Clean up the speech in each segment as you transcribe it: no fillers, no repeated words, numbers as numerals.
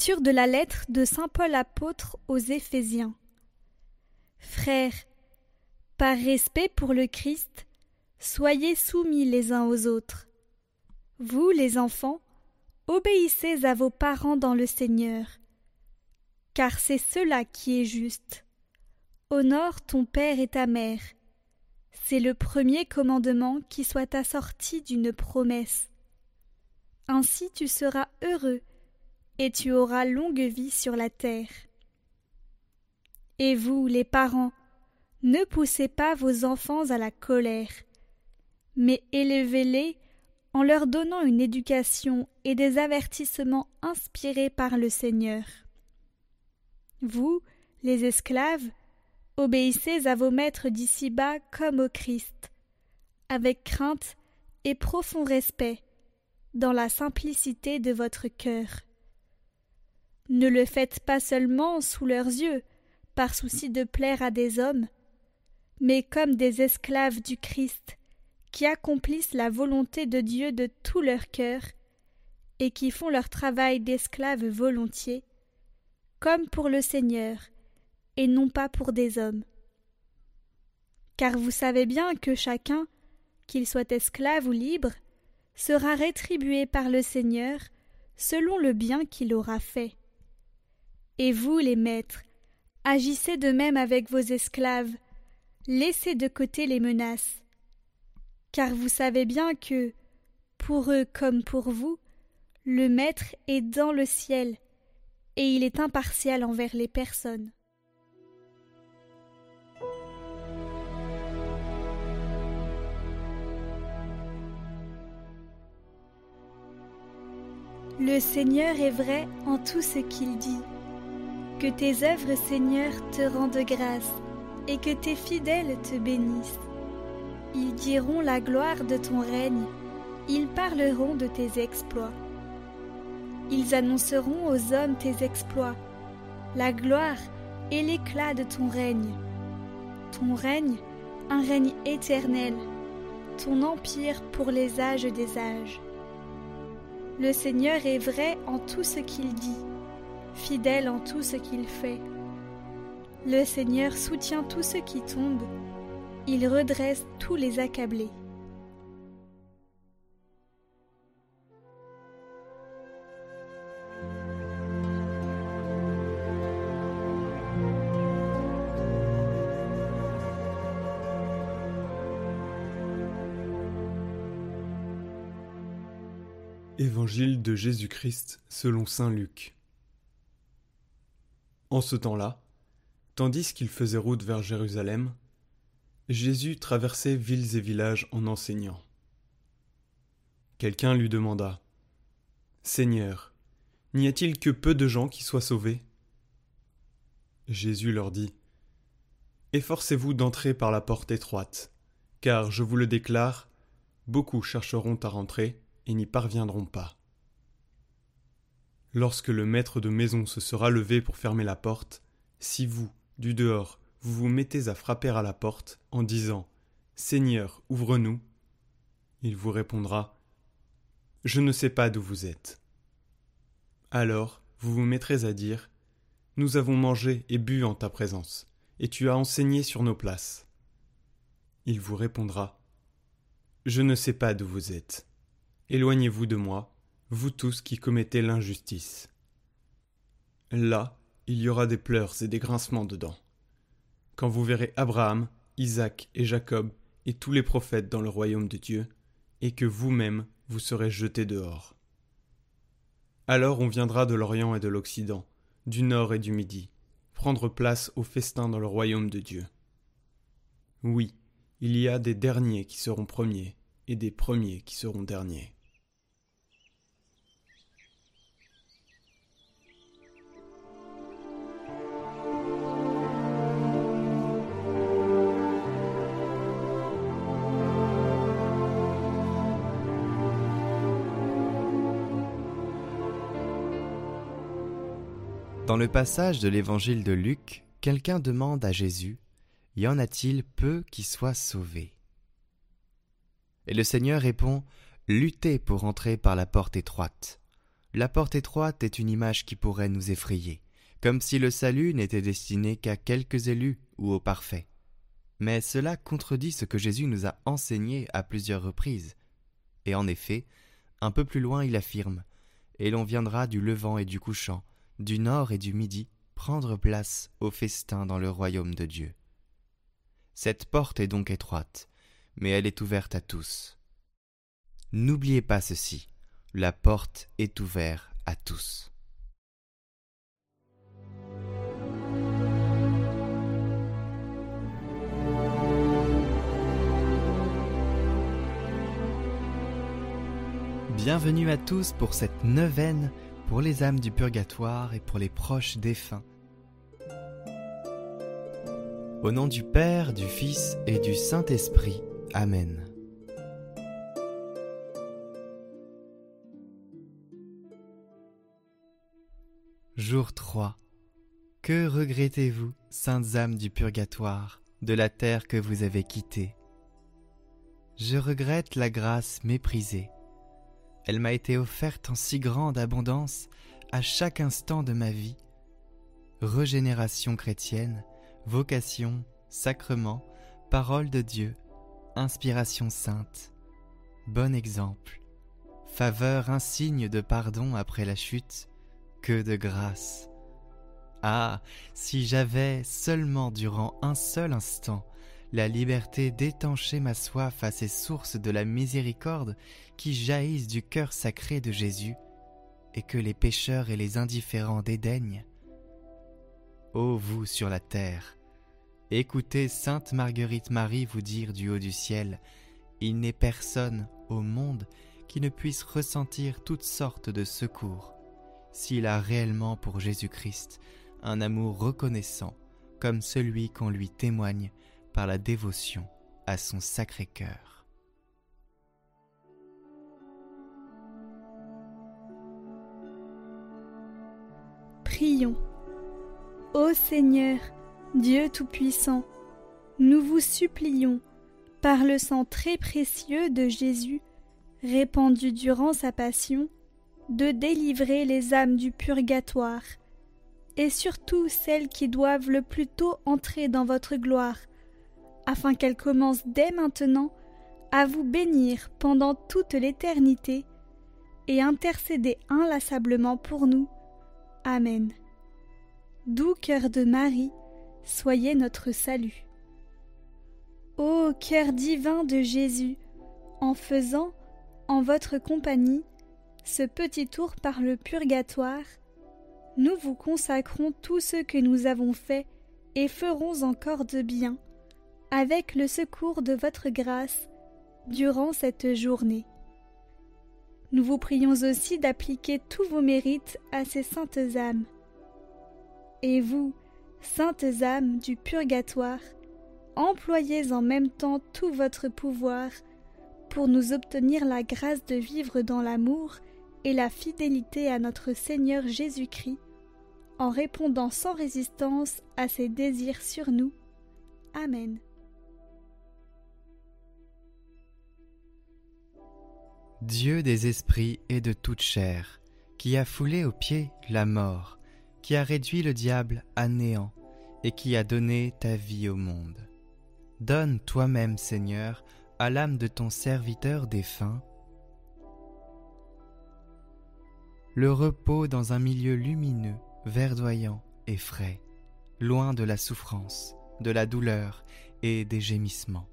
Lecture de la lettre de Saint Paul apôtre aux Éphésiens. Frères, par respect pour le Christ, soyez soumis les uns aux autres. Vous, les enfants, obéissez à vos parents dans le Seigneur, car c'est cela qui est juste. Honore ton père et ta mère. C'est le premier commandement qui soit assorti d'une promesse. Ainsi tu seras heureux et tu auras longue vie sur la terre. Et vous, les parents, ne poussez pas vos enfants à la colère, mais élevez-les en leur donnant une éducation et des avertissements inspirés par le Seigneur. Vous, les esclaves, obéissez à vos maîtres d'ici-bas comme au Christ, avec crainte et profond respect, dans la simplicité de votre cœur. Ne le faites pas seulement sous leurs yeux, par souci de plaire à des hommes, mais comme des esclaves du Christ, qui accomplissent la volonté de Dieu de tout leur cœur, et qui font leur travail d'esclaves volontiers, comme pour le Seigneur, et non pas pour des hommes. Car vous savez bien que chacun, qu'il soit esclave ou libre, sera rétribué par le Seigneur selon le bien qu'il aura fait. Et vous, les maîtres, agissez de même avec vos esclaves, laissez de côté les menaces. Car vous savez bien que, pour eux comme pour vous, le maître est dans le ciel, et il est impartial envers les personnes. Le Seigneur est vrai en tout ce qu'il dit. Que tes œuvres, Seigneur, te rendent grâce et que tes fidèles te bénissent. Ils diront la gloire de ton règne, ils parleront de tes exploits. Ils annonceront aux hommes tes exploits, la gloire et l'éclat de ton règne. Ton règne, un règne éternel, ton empire pour les âges des âges. Le Seigneur est vrai en tout ce qu'il dit, fidèle en tout ce qu'il fait. Le Seigneur soutient tous ceux qui tombent, il redresse tous les accablés. Évangile de Jésus-Christ selon saint Luc. En ce temps-là, tandis qu'il faisait route vers Jérusalem, Jésus traversait villes et villages en enseignant. Quelqu'un lui demanda : « Seigneur, n'y a-t-il que peu de gens qui soient sauvés ? » Jésus leur dit : « Efforcez-vous d'entrer par la porte étroite, car je vous le déclare, beaucoup chercheront à rentrer et n'y parviendront pas. Lorsque le maître de maison se sera levé pour fermer la porte, si vous, du dehors, vous vous mettez à frapper à la porte en disant « Seigneur, ouvre-nous », il vous répondra « Je ne sais pas d'où vous êtes ». Alors, vous vous mettrez à dire « Nous avons mangé et bu en ta présence, et tu as enseigné sur nos places ». Il vous répondra « Je ne sais pas d'où vous êtes ». « Éloignez-vous de moi, vous tous qui commettez l'injustice. » Là, il y aura des pleurs et des grincements de dents, quand vous verrez Abraham, Isaac et Jacob et tous les prophètes dans le royaume de Dieu, et que vous-même vous serez jetés dehors. Alors on viendra de l'Orient et de l'Occident, du Nord et du Midi, prendre place au festin dans le royaume de Dieu. Oui, il y a des derniers qui seront premiers, et des premiers qui seront derniers. Dans le passage de l'évangile de Luc, quelqu'un demande à Jésus « Y en a-t-il peu qui soient sauvés ?» Et le Seigneur répond « Luttez pour entrer par la porte étroite. La porte étroite est une image qui pourrait nous effrayer, comme si le salut n'était destiné qu'à quelques élus ou aux parfaits. Mais cela contredit ce que Jésus nous a enseigné à plusieurs reprises. Et en effet, un peu plus loin il affirme « Et l'on viendra du levant et du couchant, du nord et du midi, prendre place au festin dans le royaume de Dieu. » Cette porte est donc étroite, mais elle est ouverte à tous. N'oubliez pas ceci, la porte est ouverte à tous. Bienvenue à tous pour cette neuvaine pour les âmes du purgatoire et pour les proches défunts. Au nom du Père, du Fils et du Saint-Esprit. Amen. Jour 3. Que regrettez-vous, saintes âmes du purgatoire, de la terre que vous avez quittée ? Je regrette la grâce méprisée. Elle m'a été offerte en si grande abondance à chaque instant de ma vie. Régénération chrétienne, vocation, sacrement, parole de Dieu, inspiration sainte, bon exemple, faveur insigne de pardon après la chute, que de grâce! Ah, si j'avais seulement durant un seul instant la liberté d'étancher ma soif à ces sources de la miséricorde qui jaillissent du cœur sacré de Jésus et que les pécheurs et les indifférents dédaignent! Ô vous sur la terre, écoutez Sainte Marguerite Marie vous dire du haut du ciel, il n'est personne au monde qui ne puisse ressentir toutes sortes de secours s'il a réellement pour Jésus-Christ un amour reconnaissant comme celui qu'on lui témoigne par la dévotion à son Sacré-Cœur. Prions. Ô Seigneur, Dieu Tout-Puissant, nous vous supplions, par le sang très précieux de Jésus, répandu durant sa passion, de délivrer les âmes du purgatoire, et surtout celles qui doivent le plus tôt entrer dans votre gloire, afin qu'elles commencent dès maintenant à vous bénir pendant toute l'éternité et intercéder inlassablement pour nous. Amen. Doux cœur de Marie, soyez notre salut. Ô cœur divin de Jésus, en faisant, en votre compagnie, ce petit tour par le purgatoire, nous vous consacrons tout ce que nous avons fait et ferons encore de bien, avec le secours de votre grâce, durant cette journée. Nous vous prions aussi d'appliquer tous vos mérites à ces saintes âmes. Et vous, saintes âmes du purgatoire, employez en même temps tout votre pouvoir pour nous obtenir la grâce de vivre dans l'amour et la fidélité à notre Seigneur Jésus-Christ, en répondant sans résistance à ses désirs sur nous. Amen. Dieu des esprits et de toute chair, qui a foulé aux pieds la mort, qui a réduit le diable à néant et qui a donné ta vie au monde. Donne toi-même, Seigneur, à l'âme de ton serviteur défunt, le repos dans un milieu lumineux, verdoyant et frais, loin de la souffrance, de la douleur et des gémissements.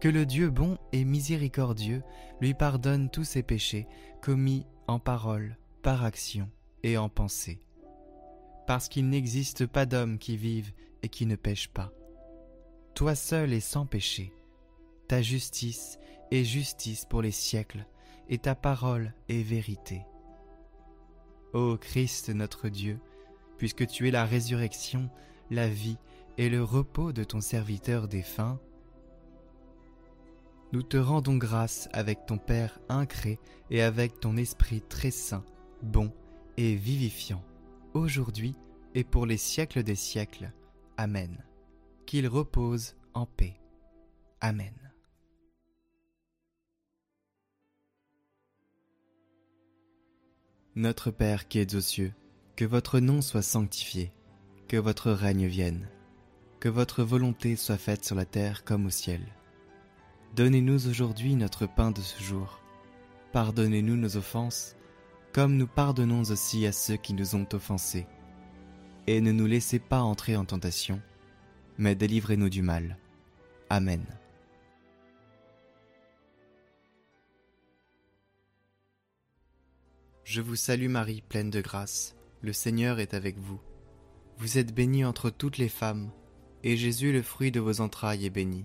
Que le Dieu bon et miséricordieux lui pardonne tous ses péchés commis en parole, par action et en pensée, parce qu'il n'existe pas d'homme qui vive et qui ne pêche pas. Toi seul et sans péché, ta justice est justice pour les siècles, et ta parole est vérité. Ô Christ notre Dieu, puisque tu es la résurrection, la vie et le repos de ton serviteur défunt, nous te rendons grâce avec ton Père incré et avec ton Esprit très saint, bon et vivifiant, aujourd'hui et pour les siècles des siècles. Amen. Qu'il repose en paix. Amen. Notre Père qui es aux cieux, que votre nom soit sanctifié, que votre règne vienne, que votre volonté soit faite sur la terre comme au ciel. Donnez-nous aujourd'hui notre pain de ce jour. Pardonnez-nous nos offenses, comme nous pardonnons aussi à ceux qui nous ont offensés. Et ne nous laissez pas entrer en tentation, mais délivrez-nous du mal. Amen. Je vous salue Marie, pleine de grâce, le Seigneur est avec vous. Vous êtes bénie entre toutes les femmes, et Jésus, le fruit de vos entrailles, est béni.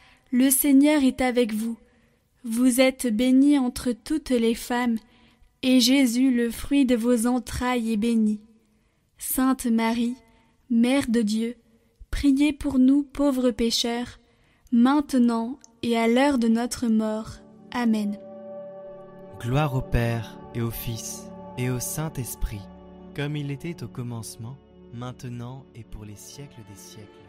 le Seigneur est avec vous. Vous êtes bénie entre toutes les femmes, et Jésus, le fruit de vos entrailles, est béni. Sainte Marie, Mère de Dieu, priez pour nous pauvres pécheurs, maintenant et à l'heure de notre mort. Amen. Gloire au Père, et au Fils, et au Saint-Esprit, comme il était au commencement, maintenant et pour les siècles des siècles.